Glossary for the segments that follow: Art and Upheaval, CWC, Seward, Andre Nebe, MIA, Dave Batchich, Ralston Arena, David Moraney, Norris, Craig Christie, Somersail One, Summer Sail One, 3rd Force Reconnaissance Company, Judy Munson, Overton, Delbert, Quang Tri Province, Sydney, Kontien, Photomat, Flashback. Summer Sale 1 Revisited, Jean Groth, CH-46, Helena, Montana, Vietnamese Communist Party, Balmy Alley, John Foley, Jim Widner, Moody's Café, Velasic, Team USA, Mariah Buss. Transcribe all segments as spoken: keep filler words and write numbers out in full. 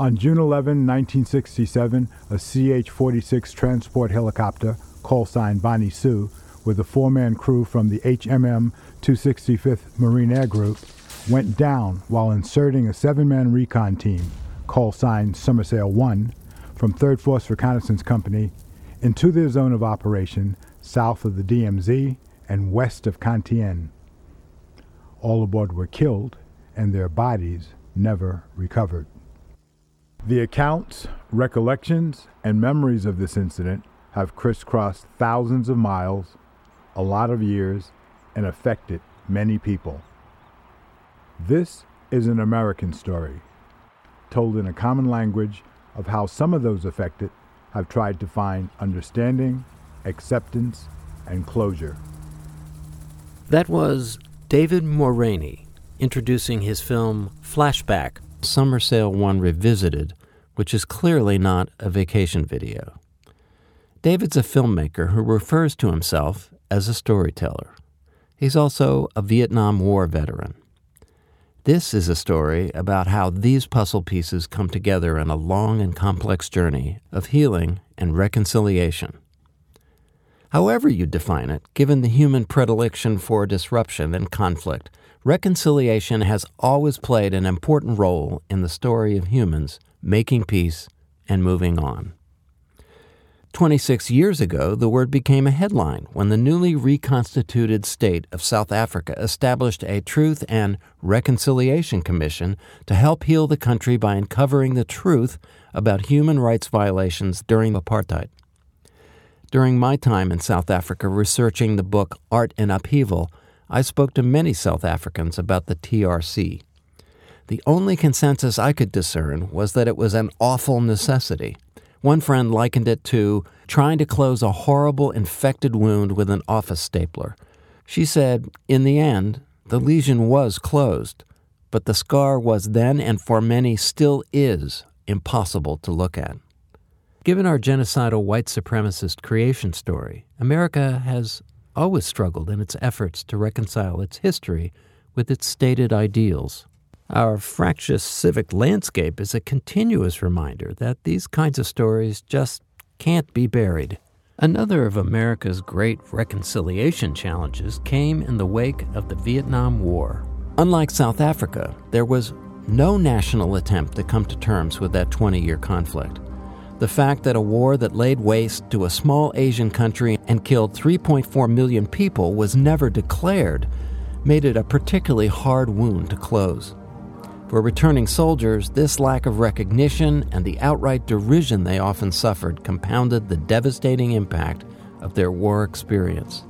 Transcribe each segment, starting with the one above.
On June eleventh, nineteen sixty-seven, a C H forty-six transport helicopter, call sign Bonnie Sue, with a four-man crew from the H M M two sixty-fifth Marine Air Group, went down while inserting a seven-man recon team, call sign Somersail One, from third Force Reconnaissance Company into their zone of operation south of the D M Z and west of Kontien. All aboard were killed, and their bodies never recovered. The accounts, recollections, and memories of this incident have crisscrossed thousands of miles, a lot of years, and affected many people. This is an American story, told in a common language of how some of those affected have tried to find understanding, acceptance, and closure. That was David Moraney introducing his film Flashback, Summer Sail one Revisited, which is clearly not a vacation video. David's a filmmaker who refers to himself as a storyteller. He's also a Vietnam War veteran. This is a story about how these puzzle pieces come together in a long and complex journey of healing and reconciliation. However you define it, given the human predilection for disruption and conflict, reconciliation has always played an important role in the story of humans making peace and moving on. twenty-six years ago, the word became a headline when the newly reconstituted state of South Africa established a Truth and Reconciliation Commission to help heal the country by uncovering the truth about human rights violations during apartheid. During my time in South Africa researching the book Art and Upheaval, I spoke to many South Africans about the T R C. The only consensus I could discern was that it was an awful necessity. One friend likened it to trying to close a horrible infected wound with an office stapler. She said, in the end, the lesion was closed, but the scar was then and for many still is impossible to look at. Given our genocidal white supremacist creation story, America has always struggled in its efforts to reconcile its history with its stated ideals. Our fractious civic landscape is a continuous reminder that these kinds of stories just can't be buried. Another of America's great reconciliation challenges came in the wake of the Vietnam War. Unlike South Africa, there was no national attempt to come to terms with that twenty-year conflict. The fact that a war that laid waste to a small Asian country and killed three point four million people was never declared made it a particularly hard wound to close. For returning soldiers, this lack of recognition and the outright derision they often suffered compounded the devastating impact of their war experience.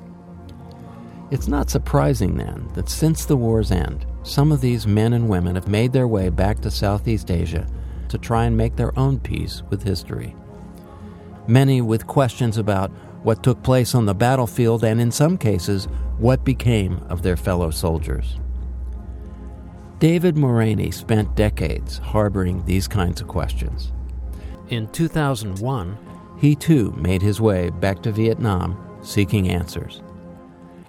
It's not surprising, then, that since the war's end, some of these men and women have made their way back to Southeast Asia to try and make their own peace with history. Many with questions about what took place on the battlefield and, in some cases, what became of their fellow soldiers. David Moraney spent decades harboring these kinds of questions. In two thousand one, he too made his way back to Vietnam seeking answers.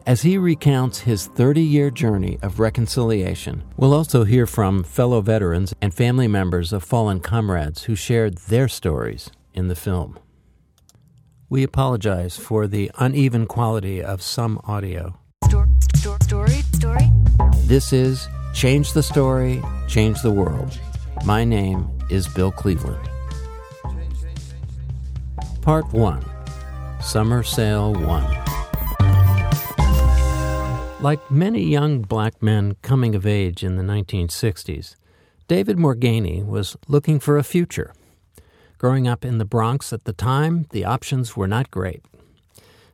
As he recounts his thirty-year journey of reconciliation, we'll also hear from fellow veterans and family members of fallen comrades who shared their stories in the film. We apologize for the uneven quality of some audio. Story, story, story. This is Change the Story, Change the World. My name is Bill Cleveland. Part one, Summer Sail one. Like many young black men coming of age in the nineteen sixties, David Moraney was looking for a future. Growing up in the Bronx at the time, the options were not great.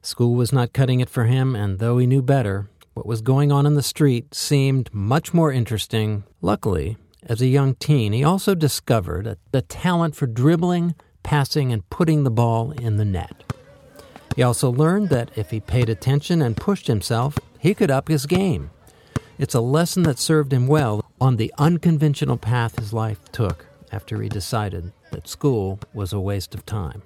School was not cutting it for him, and though he knew better, what was going on in the street seemed much more interesting. Luckily, as a young teen, he also discovered a, the talent for dribbling, passing, and putting the ball in the net. He also learned that if he paid attention and pushed himself, he could up his game. It's a lesson that served him well on the unconventional path his life took after he decided that school was a waste of time.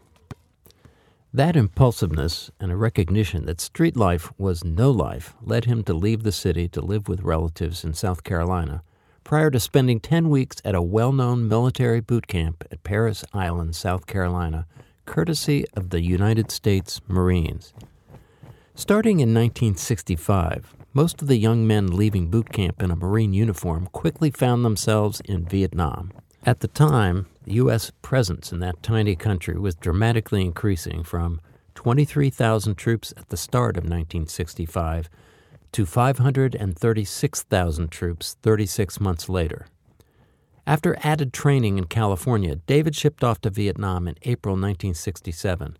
That impulsiveness and a recognition that street life was no life led him to leave the city to live with relatives in South Carolina, prior to spending ten weeks at a well-known military boot camp at Paris Island, South Carolina, courtesy of the United States Marines. Starting in nineteen sixty-five, most of the young men leaving boot camp in a Marine uniform quickly found themselves in Vietnam. At the time, the U S presence in that tiny country was dramatically increasing from twenty-three thousand troops at the start of nineteen sixty-five to five hundred thirty-six thousand troops thirty-six months later. After added training in California, David shipped off to Vietnam in April nineteen sixty-seven.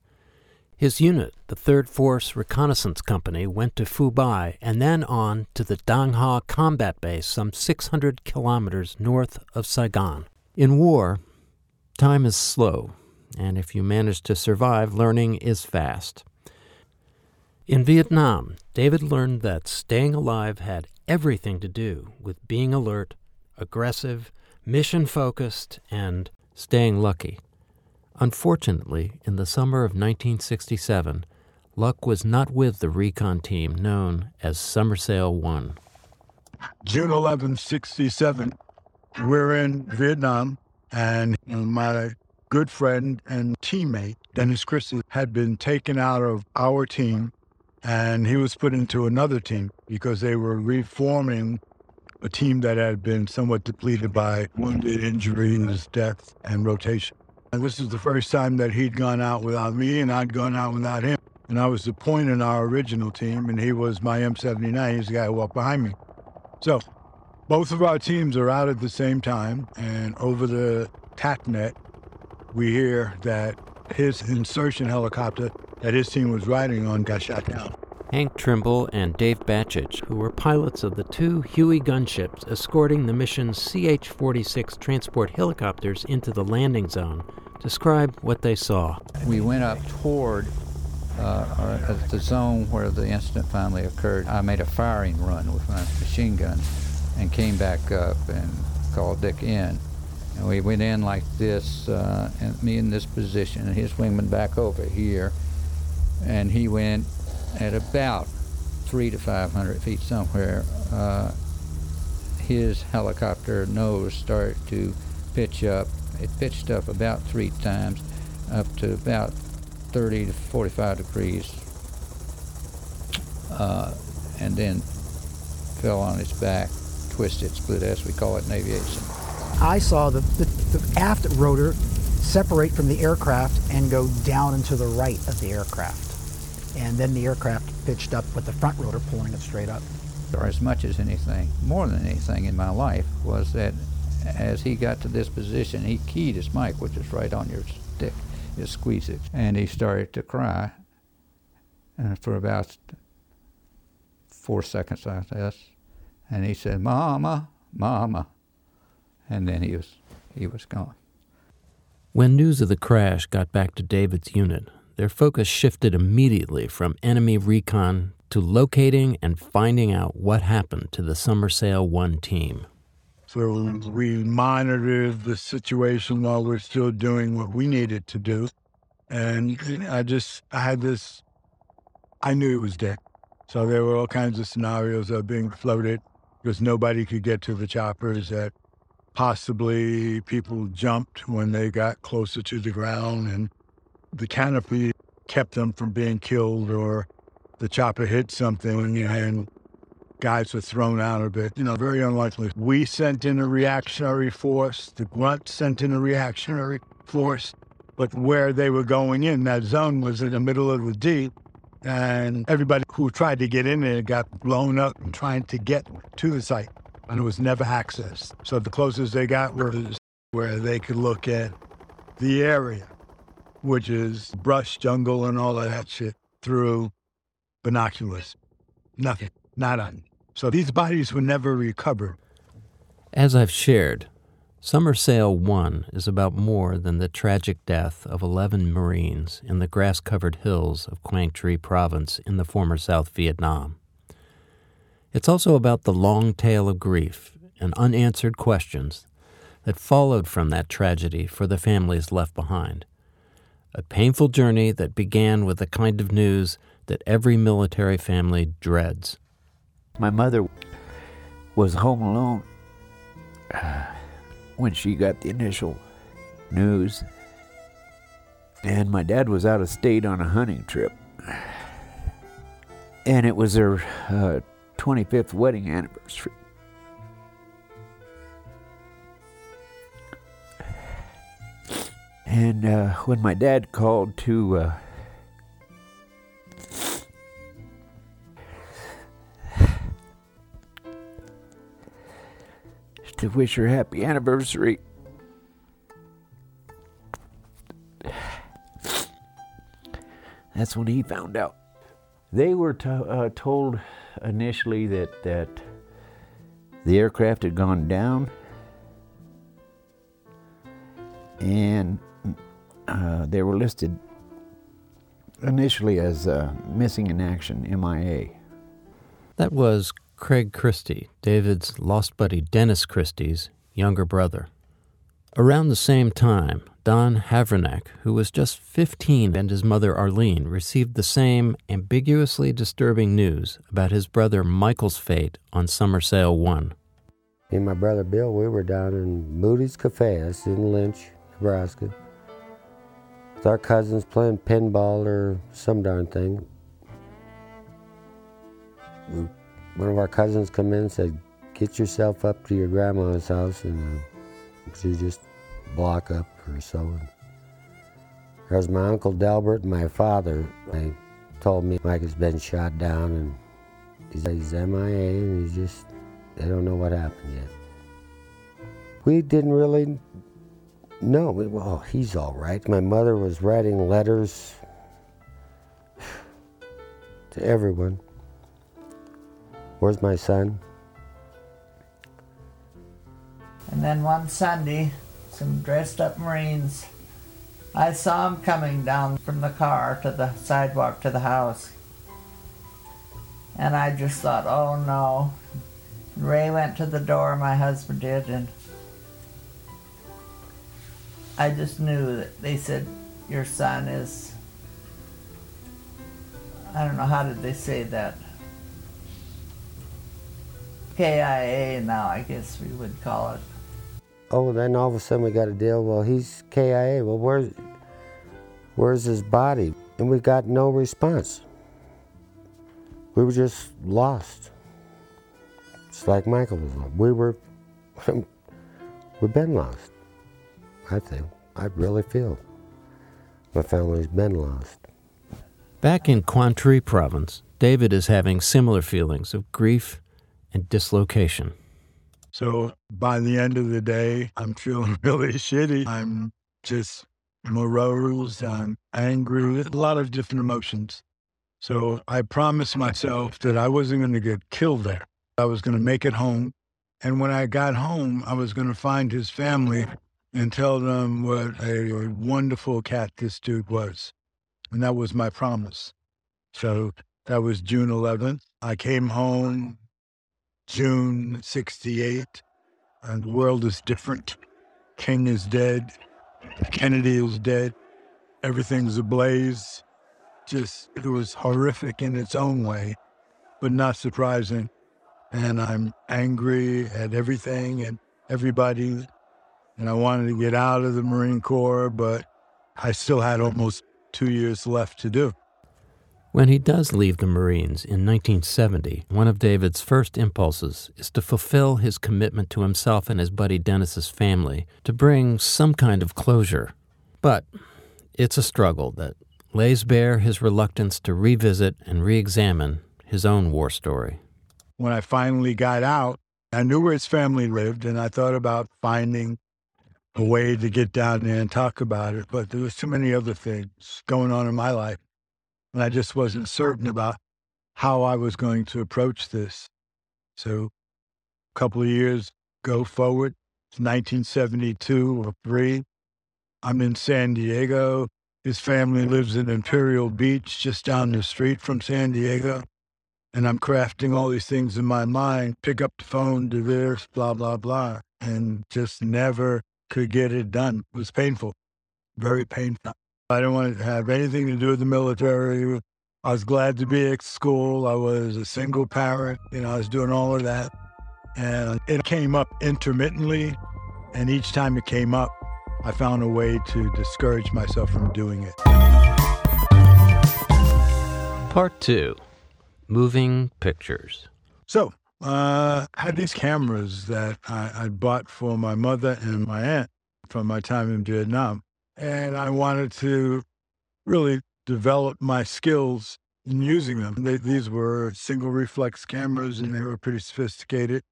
His unit, the third Force Reconnaissance Company, went to Phu Bai and then on to the Dong Ha Combat Base, some six hundred kilometers north of Saigon. In war, time is slow, and if you manage to survive, learning is fast. In Vietnam, David learned that staying alive had everything to do with being alert, aggressive, mission-focused, and staying lucky. Unfortunately, in the summer of nineteen sixty-seven, luck was not with the recon team known as Summer Sail one. June eleventh, sixty-seven, we're in Vietnam, and my good friend and teammate, Dennis Christie, had been taken out of our team, and he was put into another team because they were reforming a team that had been somewhat depleted by wounded, injuries, death, and rotation. And this is the first time that he'd gone out without me, and I'd gone out without him. And I was the point in our original team, and he was my M seventy-nine. He's the guy who walked behind me. So both of our teams are out at the same time, and over the TACnet, we hear that his insertion helicopter that his team was riding on got shot down. Hank Trimble and Dave Batchich, who were pilots of the two Huey gunships escorting the mission's C H forty-six transport helicopters into the landing zone, describe what they saw. We went up toward uh, the zone where the incident finally occurred. I made a firing run with my machine gun and came back up and called Dick in. And we went in like this, uh, and me in this position, and his wingman back over here, and he went at about three to five hundred feet somewhere, uh, his helicopter nose started to pitch up. It pitched up about three times, up to about thirty to forty-five degrees, uh, and then fell on its back, twisted, split, as we call it in aviation. I saw the, the, the aft rotor separate from the aircraft and go down and to the right of the aircraft. And then the aircraft pitched up with the front rotor pulling it straight up. Or as much as anything, more than anything in my life, was that as he got to this position, he keyed his mic, which is right on your stick, you squeeze it, and he started to cry. And for about four seconds like this, and he said, "Mama, Mama," and then he was he was gone. When news of the crash got back to David's unit, their focus shifted immediately from enemy recon to locating and finding out what happened to the Somersail one team. So we monitored the situation while we're still doing what we needed to do. And I just, I had this, I knew it was dead. So there were all kinds of scenarios that were being floated because nobody could get to the choppers, that possibly people jumped when they got closer to the ground and the canopy kept them from being killed, or the chopper hit something, you know, and guys were thrown out of it. You know, very unlikely. We sent in a reactionary force. The grunt sent in a reactionary force. But where they were going in, that zone was in the middle of the D, and everybody who tried to get in there got blown up and trying to get to the site, and it was never accessed. So the closest they got were where they could look at the area, which is brush, jungle, and all of that shit, through binoculars. Nothing. Not on. So these bodies were never recovered. As I've shared, Summer Sail one is about more than the tragic death of eleven Marines in the grass-covered hills of Quang Tri Province in the former South Vietnam. It's also about the long tale of grief and unanswered questions that followed from that tragedy for the families left behind. A painful journey that began with the kind of news that every military family dreads. My mother was home alone uh, when she got the initial news. And my dad was out of state on a hunting trip. And it was their uh, twenty-fifth wedding anniversary. And uh, when my dad called to uh, to wish her happy anniversary, that's when he found out. They were t- uh, told initially that, that the aircraft had gone down and uh, they were listed initially as uh, missing in action, M I A. That was Craig Christie, David's lost buddy Dennis Christie's younger brother. Around the same time, Don Havranek, who was just fifteen, and his mother Arlene received the same ambiguously disturbing news about his brother Michael's fate on Summer Sail one. Me and my brother Bill, we were down in Moody's Café. That's in Lynch, Nebraska, with our cousins playing pinball or some darn thing. We, one of our cousins come in and said, "Get yourself up to your grandma's house," and uh, she just block up or so. And there was my Uncle Delbert and my father. They told me Mike has been shot down and he's, he's M I A and he's just, they don't know what happened yet. We didn't really know. We, well, he's all right. My mother was writing letters to everyone. Where's my son? And then one Sunday, some dressed-up Marines. I saw them coming down from the car to the sidewalk to the house. And I just thought, oh no. And Ray went to the door, my husband did, and I just knew that they said, your son is, I don't know, how did they say that? K I A now, I guess we would call it. Oh, then all of a sudden we got a deal, well, he's K I A, well, where's, where's his body? And we got no response. We were just lost. It's like Michael was lost. We were, we've been lost, I think. I really feel my family's been lost. Back in Quang Tri Province, David is having similar feelings of grief and dislocation. So by the end of the day, I'm feeling really shitty. I'm just morose, I'm angry, a lot of different emotions. So I promised myself that I wasn't going to get killed there. I was going to make it home. And when I got home, I was going to find his family and tell them what a wonderful cat this dude was. And that was my promise. So that was June eleventh. I came home June sixty-eight, and the world is different. King is dead. Kennedy is dead. Everything's ablaze. Just, it was horrific in its own way, but not surprising. And I'm angry at everything and everybody. And I wanted to get out of the Marine Corps, but I still had almost two years left to do. When he does leave the Marines in nineteen seventy, one of David's first impulses is to fulfill his commitment to himself and his buddy Dennis's family to bring some kind of closure. But it's a struggle that lays bare his reluctance to revisit and re-examine his own war story. When I finally got out, I knew where his family lived, and I thought about finding a way to get down there and talk about it, but there was too many other things going on in my life. And I just wasn't certain about how I was going to approach this. So a couple of years go forward, it's nineteen seventy-two or three. I'm in San Diego. His family lives in Imperial Beach, just down the street from San Diego. And I'm crafting all these things in my mind, pick up the phone, do this, blah, blah, blah, and just never could get it done. It was painful, very painful. I didn't want to have anything to do with the military. I was glad to be at school. I was a single parent. You know, I was doing all of that. And it came up intermittently, and each time it came up, I found a way to discourage myself from doing it. Part two, moving pictures. So, uh, I had these cameras that I, I bought for my mother and my aunt from my time in Vietnam, and I wanted to really develop my skills in using them. They, these were single reflex cameras, and they were pretty sophisticated.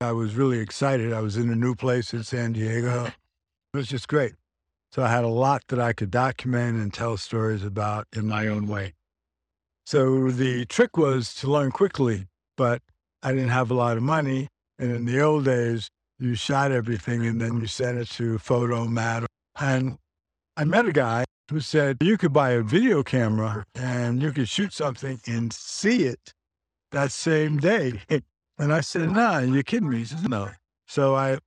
I was really excited. I was in a new place in San Diego. It was just great. So I had a lot that I could document and tell stories about in my own way. So the trick was to learn quickly, but I didn't have a lot of money. And in the old days, you shot everything and then you sent it to Photomat. And I met a guy who said, you could buy a video camera and you could shoot something and see it that same day. And I said, nah, you're kidding me. He says, no. So I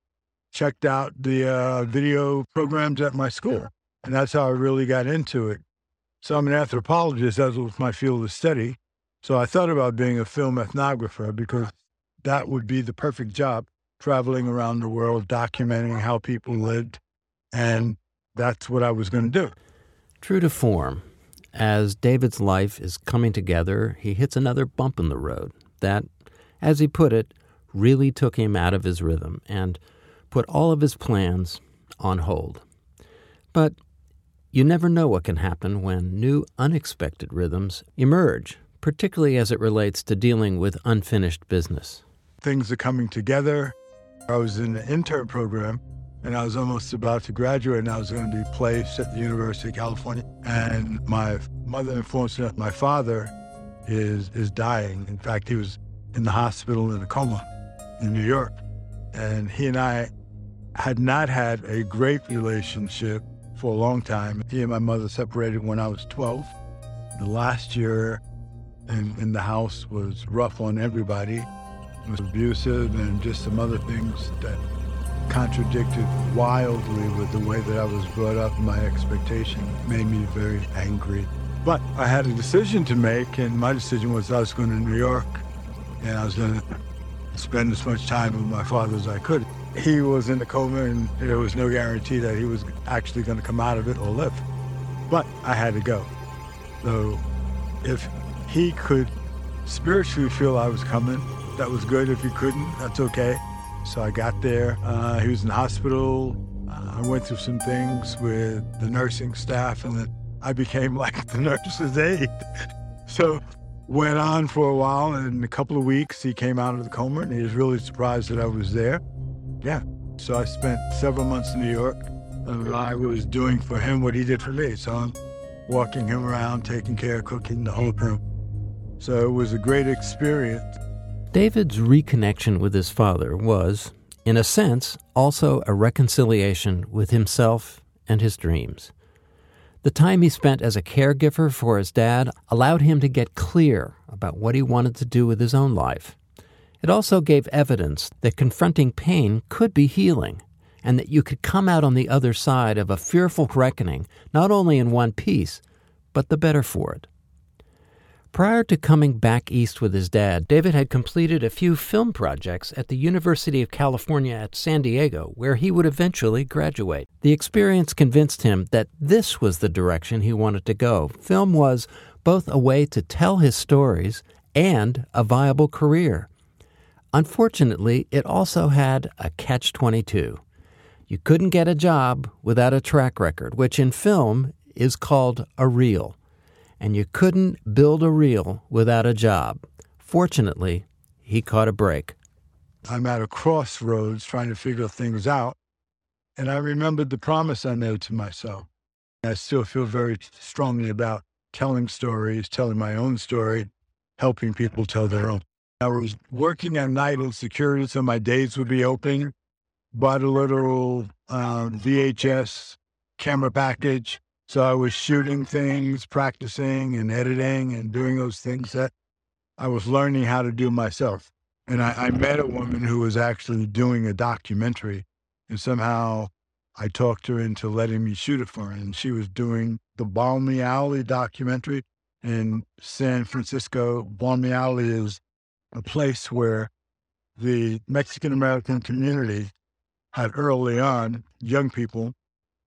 checked out the uh, video programs at my school. And that's how I really got into it. So I'm an anthropologist, that was my field of study. So I thought about being a film ethnographer because that would be the perfect job, traveling around the world, documenting how people lived. And that's what I was going to do. True to form, as David's life is coming together, he hits another bump in the road that, as he put it, really took him out of his rhythm and put all of his plans on hold. But you never know what can happen when new, unexpected rhythms emerge, particularly as it relates to dealing with unfinished business. Things are coming together. I was in the intern program, and I was almost about to graduate, and I was going to be placed at the University of California. And my mother informs me that my father is is dying. In fact, he was in the hospital in a coma in New York. And he and I had not had a great relationship for a long time. He and my mother separated when I was twelve. The last year in, in the house was rough on everybody. It was abusive and just some other things that contradicted wildly with the way that I was brought up. My expectation made me very angry. But I had a decision to make, and my decision was I was going to New York, and I was going to spend as much time with my father as I could. He was in a coma, and there was no guarantee that he was actually going to come out of it or live. But I had to go. So if he could spiritually feel I was coming, that was good. If he couldn't, that's okay. So I got there. Uh, he was in the hospital. Uh, I went through some things with the nursing staff, and then I became like the nurse's aide. So went on for a while, and in a couple of weeks, he came out of the coma, and he was really surprised that I was there. Yeah. So I spent several months in New York, and I was doing for him what he did for me. So I'm walking him around, taking care, cooking, the whole thing. So it was a great experience. David's reconnection with his father was, in a sense, also a reconciliation with himself and his dreams. The time he spent as a caregiver for his dad allowed him to get clear about what he wanted to do with his own life. It also gave evidence that confronting pain could be healing, and that you could come out on the other side of a fearful reckoning, not only in one piece, but the better for it. Prior to coming back east with his dad, David had completed a few film projects at the University of California at San Diego, where he would eventually graduate. The experience convinced him that this was the direction he wanted to go. Film was both a way to tell his stories and a viable career. Unfortunately, it also had a catch twenty-two. You couldn't get a job without a track record, which in film is called a reel. And you couldn't build a reel without a job. Fortunately, he caught a break. I'm at a crossroads trying to figure things out, and I remembered the promise I made to myself. I still feel very strongly about telling stories, telling my own story, helping people tell their own. I was working at night in security, so my days would be open. Bought a little um, V H S camera package. So I was shooting things, practicing and editing and doing those things that I was learning how to do myself. And I, I met a woman who was actually doing a documentary, and somehow I talked her into letting me shoot it for her. And she was doing the Balmy Alley documentary in San Francisco. Balmy Alley is a place where the Mexican-American community had early on, young people,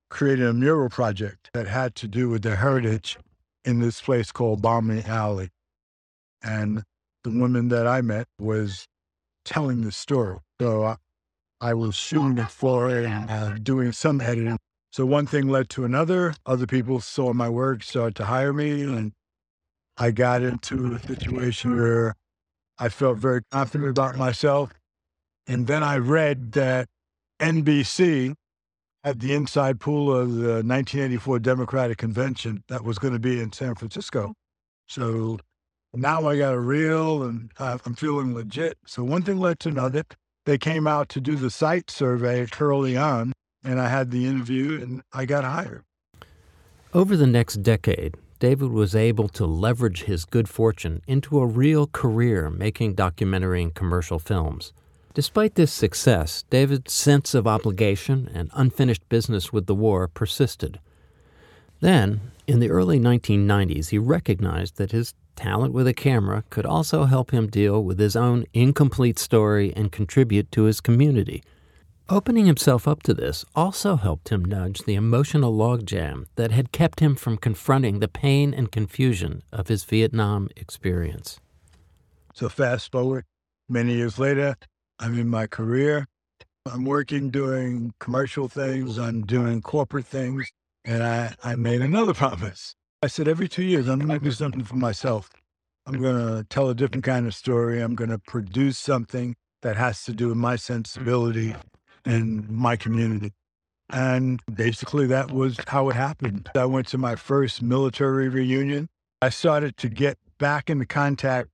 created a mural project that had to do with their heritage in this place called Balmy Alley. And the woman that I met was telling the story. So I, I was shooting it for it and uh, doing some editing. So one thing led to another. Other people saw my work, started to hire me, and I got into a situation where I felt very confident about myself. And then I read that N B C had the inside pool of the nineteen eighty-four Democratic Convention that was going to be in San Francisco. So now I got a reel and uh, I'm feeling legit. So one thing led to another. They came out to do the site survey early on, and I had the interview and I got hired. Over the next decade, David was able to leverage his good fortune into a real career making documentary and commercial films. Despite this success, David's sense of obligation and unfinished business with the war persisted. Then, in the early nineteen nineties, he recognized that his talent with a camera could also help him deal with his own incomplete story and contribute to his community. Opening himself up to this also helped him nudge the emotional logjam that had kept him from confronting the pain and confusion of his Vietnam experience. So fast forward, many years later, I'm in my career. I'm working, doing commercial things. I'm doing corporate things. And I, I made another promise. I said, every two years, I'm going to do something for myself. I'm going to tell a different kind of story. I'm going to produce something that has to do with my sensibility in my community. And basically that was how it happened. I went to my first military reunion. I started to get back into contact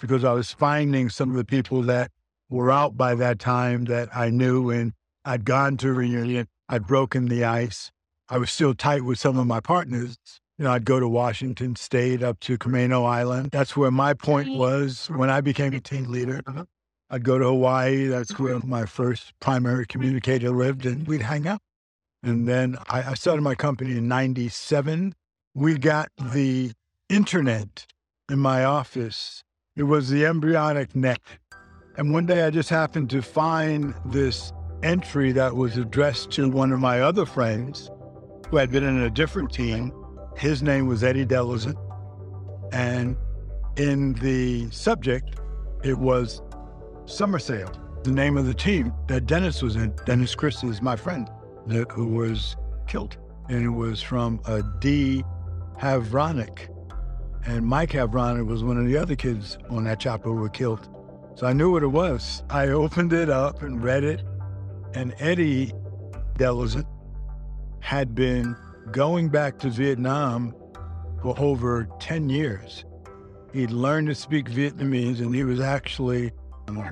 because I was finding some of the people that were out by that time that I knew, and I'd gone to a reunion. I'd broken the ice. I was still tight with some of my partners. You know, I'd go to Washington State, up to Kamano Island. That's where my point was when I became a team leader. I'd go to Hawaii. That's where my first primary communicator lived, and we'd hang out. And then I, I started my company in ninety-seven. We got the internet in my office. It was the embryonic net. And one day I just happened to find this entry that was addressed to one of my other friends who had been in a different team. His name was Eddie Delizant. And in the subject, it was Summer Sail, the name of the team that Dennis was in. Dennis Christie is my friend that, who was killed. And it was from a D. Havranek. And Mike Havranek was one of the other kids on that chopper who were killed. So I knew what it was. I opened it up and read it. And Eddie Delizant had been going back to Vietnam for over ten years. He'd learned to speak Vietnamese, and he was actually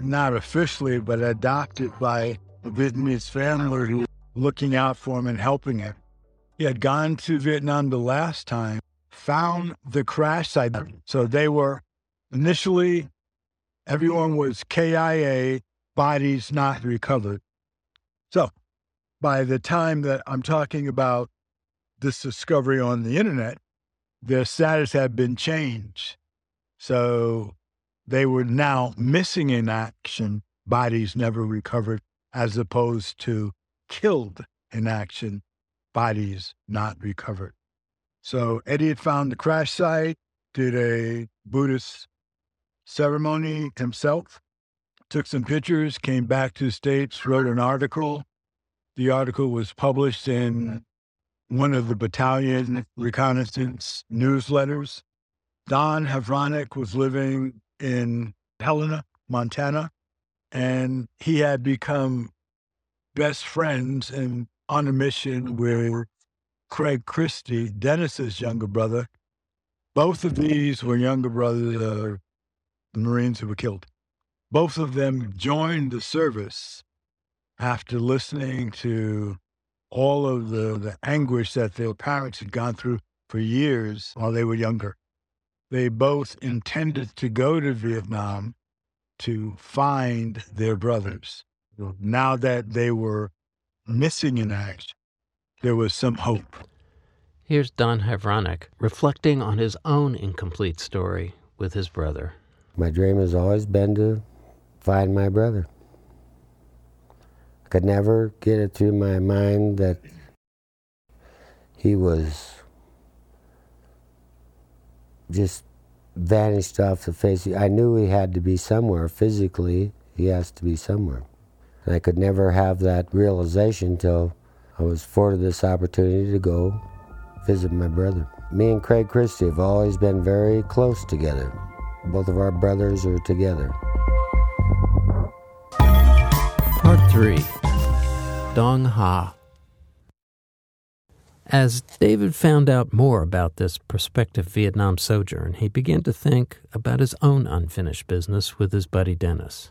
not officially, but adopted by a Vietnamese family who were looking out for him and helping him. He had gone to Vietnam the last time, found the crash site. So they were initially, everyone was K I A, bodies not recovered. So by the time that I'm talking about this discovery on the internet, their status had been changed. So they were now missing in action, bodies never recovered, as opposed to killed in action, bodies not recovered. So Eddie had found the crash site, did a Buddhist ceremony himself, took some pictures, came back to the States, wrote an article. The article was published in one of the battalion reconnaissance newsletters. Don Havranek was living in Helena, Montana, and he had become best friends and on a mission with Craig Christie, Dennis's younger brother. Both of these were younger brothers of the Marines who were killed. Both of them joined the service after listening to all of the, the anguish that their parents had gone through for years while they were younger. They both intended to go to Vietnam to find their brothers. Now that they were missing in action, there was some hope. Here's Don Havranek reflecting on his own incomplete story with his brother. My dream has always been to find my brother. I could never get it through my mind that he was just vanished off the face. I knew he had to be somewhere physically. He has to be somewhere. And I could never have that realization till I was afforded this opportunity to go visit my brother. Me and Craig Christie have always been very close together. Both of our brothers are together. Part three, Dong Ha. As David found out more about this prospective Vietnam sojourn, he began to think about his own unfinished business with his buddy Dennis.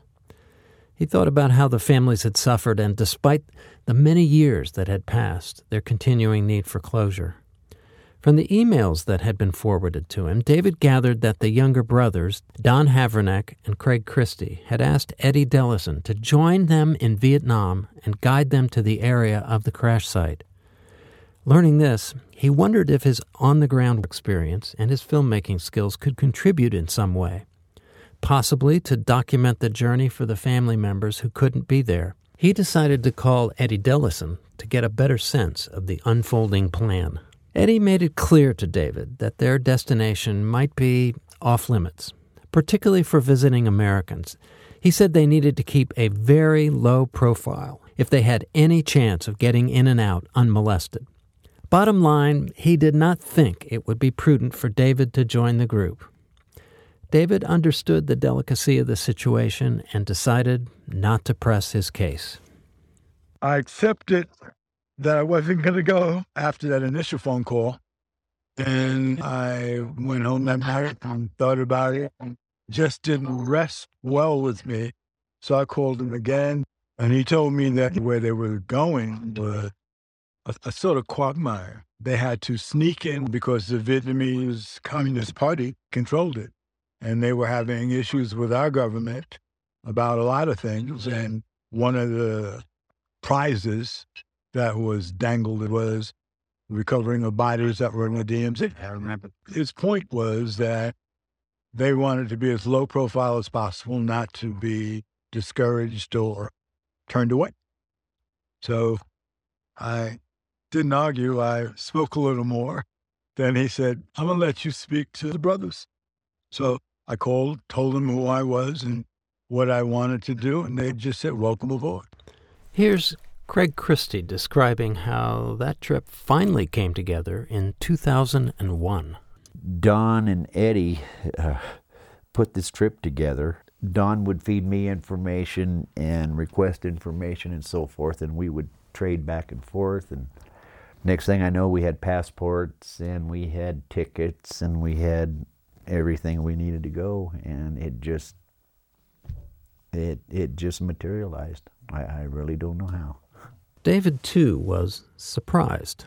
He thought about how the families had suffered, and despite the many years that had passed, their continuing need for closure. From the emails that had been forwarded to him, David gathered that the younger brothers, Don Havranek and Craig Christie, had asked Eddie Delizant to join them in Vietnam and guide them to the area of the crash site. Learning this, he wondered if his on-the-ground experience and his filmmaking skills could contribute in some way, possibly to document the journey for the family members who couldn't be there. He decided to call Eddie Delizant to get a better sense of the unfolding plan. Eddie made it clear to David that their destination might be off-limits, particularly for visiting Americans. He said they needed to keep a very low profile if they had any chance of getting in and out unmolested. Bottom line, he did not think it would be prudent for David to join the group. David understood the delicacy of the situation and decided not to press his case. I accepted that I wasn't going to go after that initial phone call. And I went home that night and thought about it and just didn't rest well with me. So I called him again, and he told me that where they were going was a, a sort of quagmire. They had to sneak in because the Vietnamese Communist Party controlled it. And they were having issues with our government about a lot of things. And one of the prizes that was dangled was recovering of bodies that were in the D M Z. I remember. His point was that they wanted to be as low profile as possible, not to be discouraged or turned away. So I didn't argue. I spoke a little more. Then he said, I'm going to let you speak to the brothers. So I called, told them who I was and what I wanted to do, and they just said, welcome aboard. Here's Craig Christie describing how that trip finally came together in two thousand one. Don and Eddie uh, put this trip together. Don would feed me information and request information and so forth, and we would trade back and forth. And next thing I know, we had passports, and we had tickets, and we had everything we needed to go, and it just, it it just materialized. I, I really don't know how. David, too, was surprised.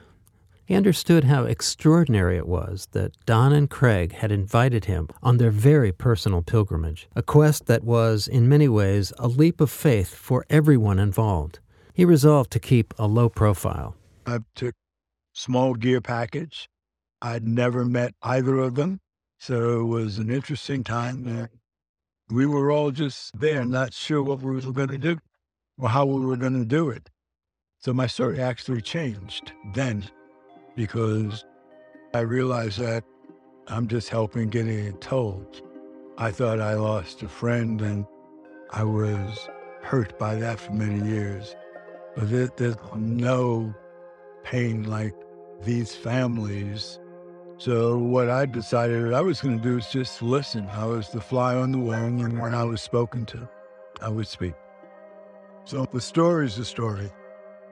He understood how extraordinary it was that Don and Craig had invited him on their very personal pilgrimage, a quest that was, in many ways, a leap of faith for everyone involved. He resolved to keep a low profile. I took small gear package. I'd never met either of them, so it was an interesting time there. We were all just there, not sure what we were going to do or how we were going to do it. So my story actually changed then, because I realized that I'm just helping getting it told. I thought I lost a friend, and I was hurt by that for many years. But there, there's no pain like these families. So what I decided I was going to do is just listen. I was the fly on the wall, and when I was spoken to, I would speak. So the story is the story.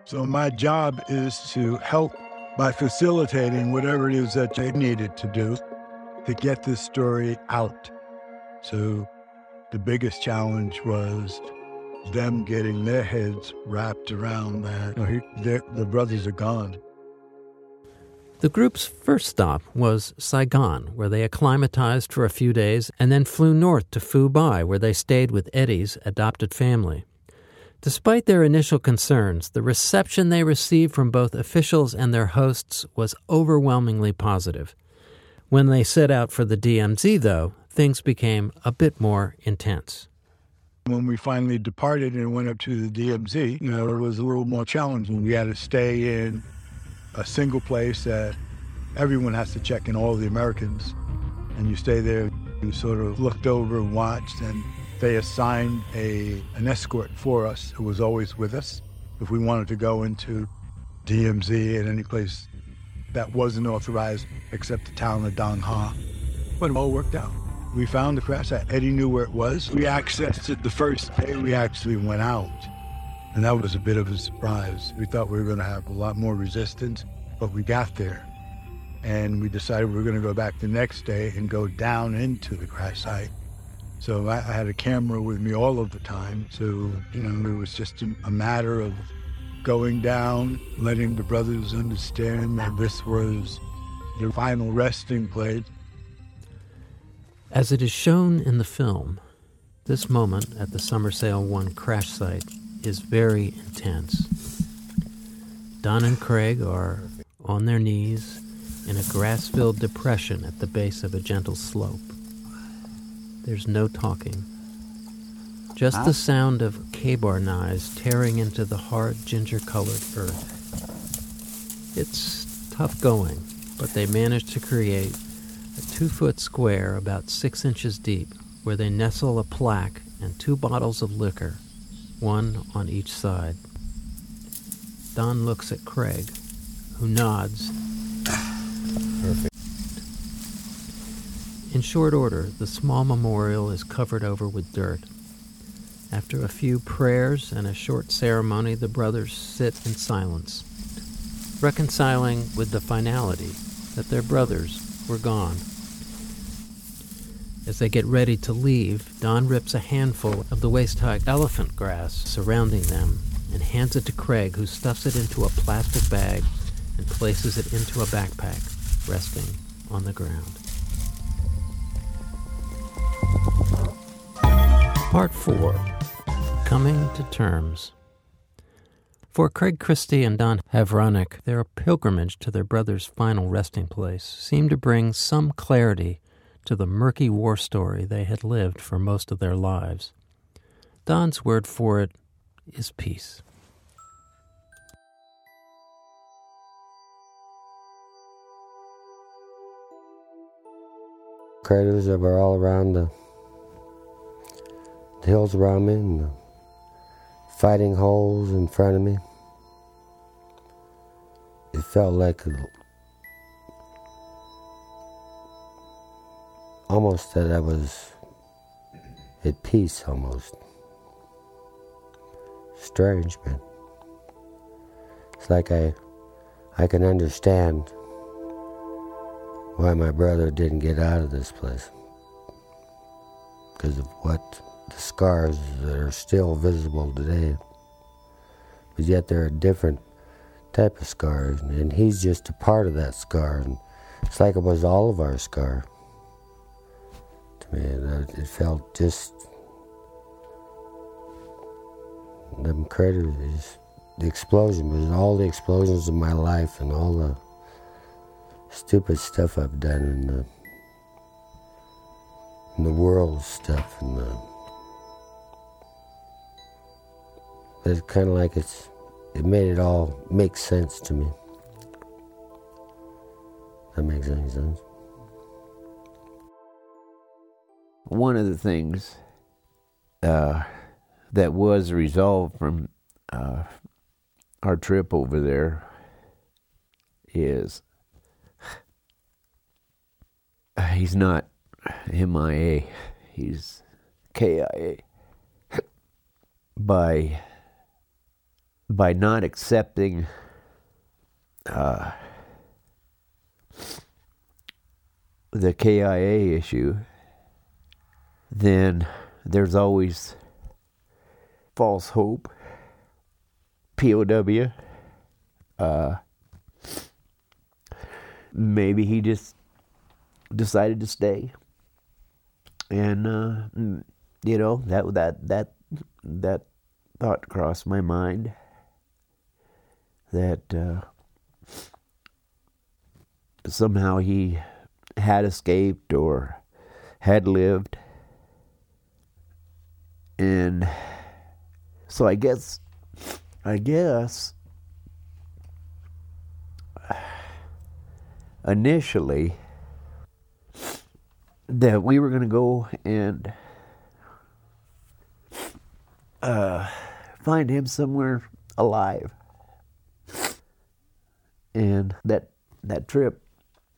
So my job is to help by facilitating whatever it is that they needed to do to get this story out. So the biggest challenge was them getting their heads wrapped around that. You know, the brothers are gone. The group's first stop was Saigon, where they acclimatized for a few days and then flew north to Phu Bai, where they stayed with Eddie's adopted family. Despite their initial concerns, the reception they received from both officials and their hosts was overwhelmingly positive. When they set out for the D M Z, though, things became a bit more intense. When we finally departed and went up to the D M Z, you know, it was a little more challenging. We had to stay in a single place that everyone has to check in, all the Americans. And you stay there, you sort of looked over and watched, and they assigned a an escort for us who was always with us. If we wanted to go into D M Z at any place that wasn't authorized except the town of Dong Ha. But it all worked out. We found the crash site. Eddie knew where it was. We accessed it the first day we actually went out. And that was a bit of a surprise. We thought we were going to have a lot more resistance, but we got there. And we decided we were going to go back the next day and go down into the crash site. So I, I had a camera with me all of the time. So, you know, it was just a, a matter of going down, letting the brothers understand that this was their final resting place. As it is shown in the film, this moment at the Summer Sail one crash site is very intense. Don and Craig are on their knees in a grass-filled depression at the base of a gentle slope. There's no talking. Just the sound of K-bar knives tearing into the hard, ginger-colored earth. It's tough going, but they manage to create a two-foot square about six inches deep where they nestle a plaque and two bottles of liquor, one on each side. Don looks at Craig, who nods. Perfect. In short order, the small memorial is covered over with dirt. After a few prayers and a short ceremony, the brothers sit in silence, reconciling with the finality that their brothers were gone. As they get ready to leave, Don rips a handful of the waist-high elephant grass surrounding them and hands it to Craig, who stuffs it into a plastic bag and places it into a backpack, resting on the ground. Part four. Coming to Terms. For Craig Christie and Don Havranek, their pilgrimage to their brother's final resting place seemed to bring some clarity to the murky war story they had lived for most of their lives. Don's word for it is peace. Craters that were all around the, the hills around me, and the fighting holes in front of me. It felt like a, almost that I was at peace, almost. Strange, but it's like I, I can understand why my brother didn't get out of this place, because of what the scars that are still visible today, but yet they're a different type of scar, and he's just a part of that scar, and it's like it was all of our scar. To me, it felt just them craters, the explosion, was all the explosions of my life and all the stupid stuff I've done, and the, and the world stuff, and the. It's kind of like it's, it made it all make sense to me. That makes any sense. One of the things uh, that was resolved from uh, our trip over there is he's not M I A, he's K I A. By... by not accepting uh, the K I A issue, then there's always false hope, P O W. Uh, maybe he just decided to stay, and uh, you know that that that that thought crossed my mind. That uh, somehow he had escaped or had lived. And so I guess, I guess, initially, that we were going to go and uh, find him somewhere alive. And that that trip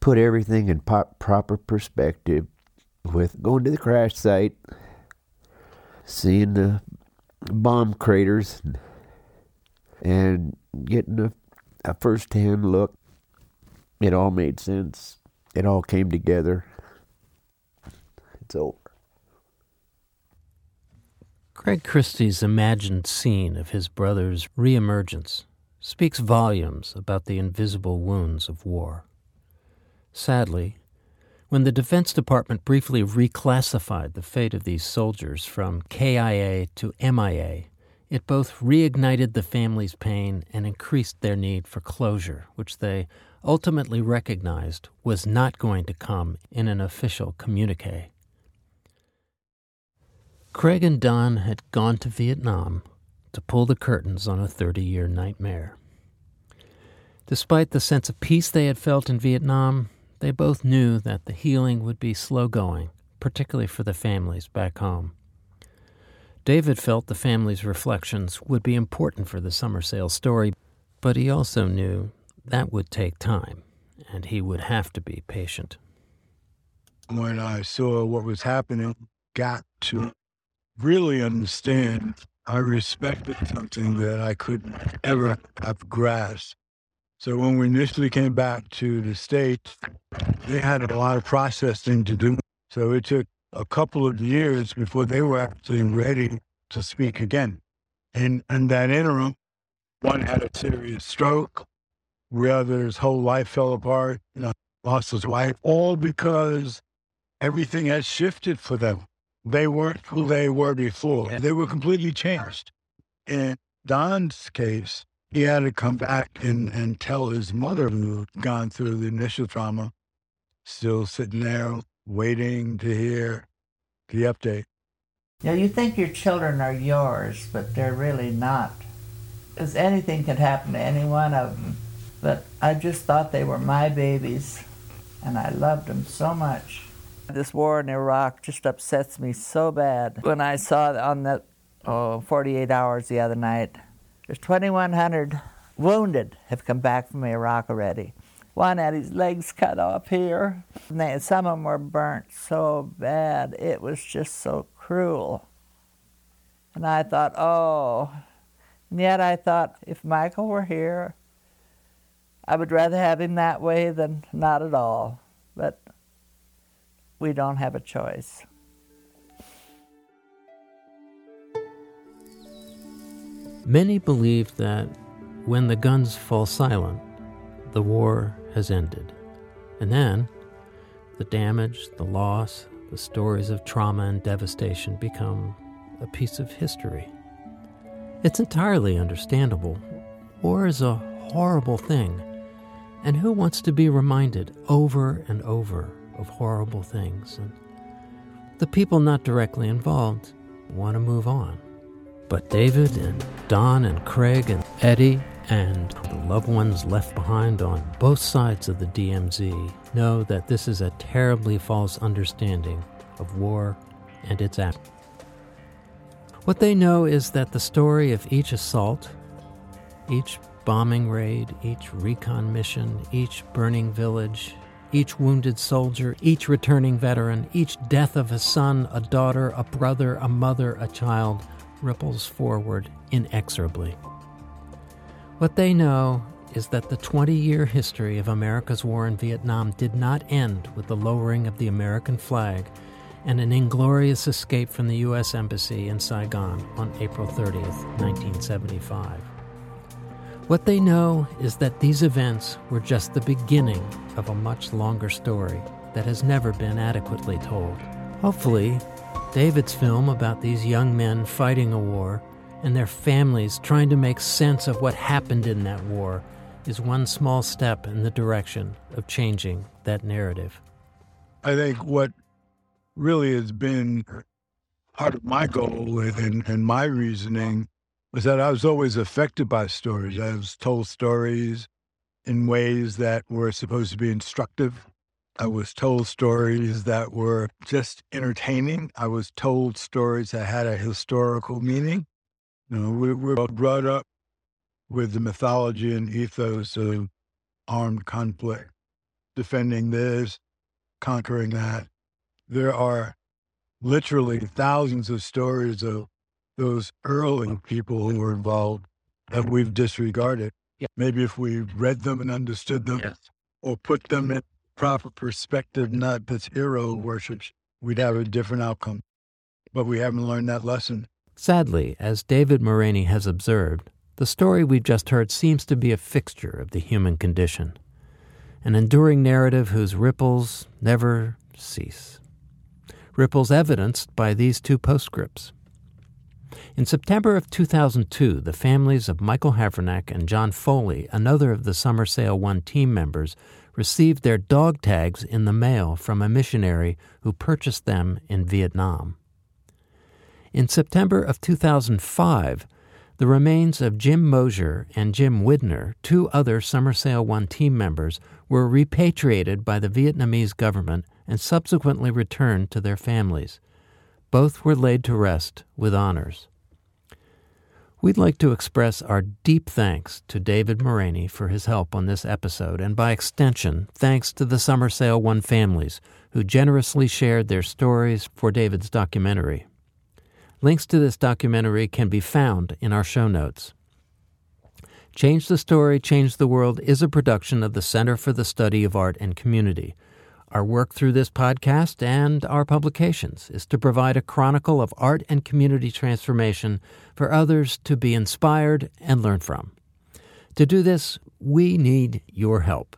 put everything in pop, proper perspective, with going to the crash site, seeing the bomb craters, and, and getting a, a first-hand look. It all made sense. It all came together. It's over. Craig Christie's imagined scene of his brother's reemergence speaks volumes about the invisible wounds of war. Sadly, when the Defense Department briefly reclassified the fate of these soldiers from K I A to M I A, it both reignited the family's pain and increased their need for closure, which they ultimately recognized was not going to come in an official communique. Craig and Don had gone to Vietnam to pull the curtains on a thirty-year nightmare. Despite the sense of peace they had felt in Vietnam, they both knew that the healing would be slow going, particularly for the families back home. David felt the family's reflections would be important for the Summer Sail story, but he also knew that would take time, and he would have to be patient. When I saw what was happening, got to really understand, I respected something that I couldn't ever have grasped. So when we initially came back to the States, they had a lot of processing to do. So it took a couple of years before they were actually ready to speak again. And in that interim, one had a serious stroke, the other's whole life fell apart, you know, lost his wife, all because everything had shifted for them. They weren't who they were before. They were completely changed. In Don's case, he had to come back and, and tell his mother, who had gone through the initial trauma, still sitting there waiting to hear the update. Now, you think your children are yours, but they're really not, because anything could happen to any one of them. But I just thought they were my babies, and I loved them so much. This war in Iraq just upsets me so bad. When I saw on the oh, forty-eight hours the other night, there's twenty-one hundred wounded have come back from Iraq already. One had his legs cut off here. And they, some of them were burnt so bad. It was just so cruel. And I thought, oh. And yet I thought, if Michael were here, I would rather have him that way than not at all. But we don't have a choice. Many believe that when the guns fall silent, the war has ended. And then the damage, the loss, the stories of trauma and devastation become a piece of history. It's entirely understandable. War is a horrible thing. And who wants to be reminded over and over of horrible things? And the people not directly involved want to move on. But David and Don and Craig and Eddie and the loved ones left behind on both sides of the D M Z know that this is a terribly false understanding of war and its act. What they know is that the story of each assault, each bombing raid, each recon mission, each burning village, each wounded soldier, each returning veteran, each death of a son, a daughter, a brother, a mother, a child, ripples forward inexorably. What they know is that the twenty-year history of America's war in Vietnam did not end with the lowering of the American flag and an inglorious escape from the U S Embassy in Saigon on April thirtieth, nineteen seventy-five. What they know is that these events were just the beginning of a much longer story that has never been adequately told. Hopefully, David's film about these young men fighting a war and their families trying to make sense of what happened in that war is one small step in the direction of changing that narrative. I think what really has been part of my goal and, and my reasoning was that I was always affected by stories. I was told stories in ways that were supposed to be instructive. I was told stories that were just entertaining. I was told stories that had a historical meaning. You know, we were brought up with the mythology and ethos of armed conflict, defending this, conquering that. There are literally thousands of stories of those early people who were involved that we've disregarded. Yeah. Maybe if we read them and understood them, yes, or put them in proper perspective, not this hero worship, we'd have a different outcome. But we haven't learned that lesson. Sadly, as David Moraney has observed, the story we've just heard seems to be a fixture of the human condition, an enduring narrative whose ripples never cease. Ripples evidenced by these two postscripts. In September of two thousand two, the families of Michael Havranek and John Foley, another of the Summer Sail one team members, received their dog tags in the mail from a missionary who purchased them in Vietnam. In September of two thousand five, the remains of Jim Mosier and Jim Widner, two other Summer Sail one team members, were repatriated by the Vietnamese government and subsequently returned to their families. Both were laid to rest with honors. We'd like to express our deep thanks to David Moraney for his help on this episode, and by extension, thanks to the Summer Sail one families who generously shared their stories for David's documentary. Links to this documentary can be found in our show notes. Change the Story, Change the World is a production of the Center for the Study of Art and Community. Our work through this podcast and our publications is to provide a chronicle of art and community transformation for others to be inspired and learn from. To do this, we need your help.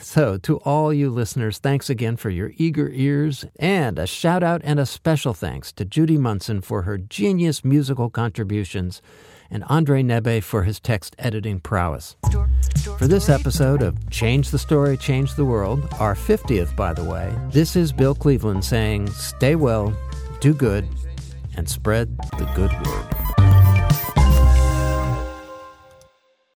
So, to all you listeners, thanks again for your eager ears, and a shout-out and a special thanks to Judy Munson for her genius musical contributions and Andre Nebe for his text editing prowess. Store, store, for this episode of Change the Story, Change the World, our fiftieth, by the way, this is Bill Cleveland saying, stay well, do good, and spread the good word.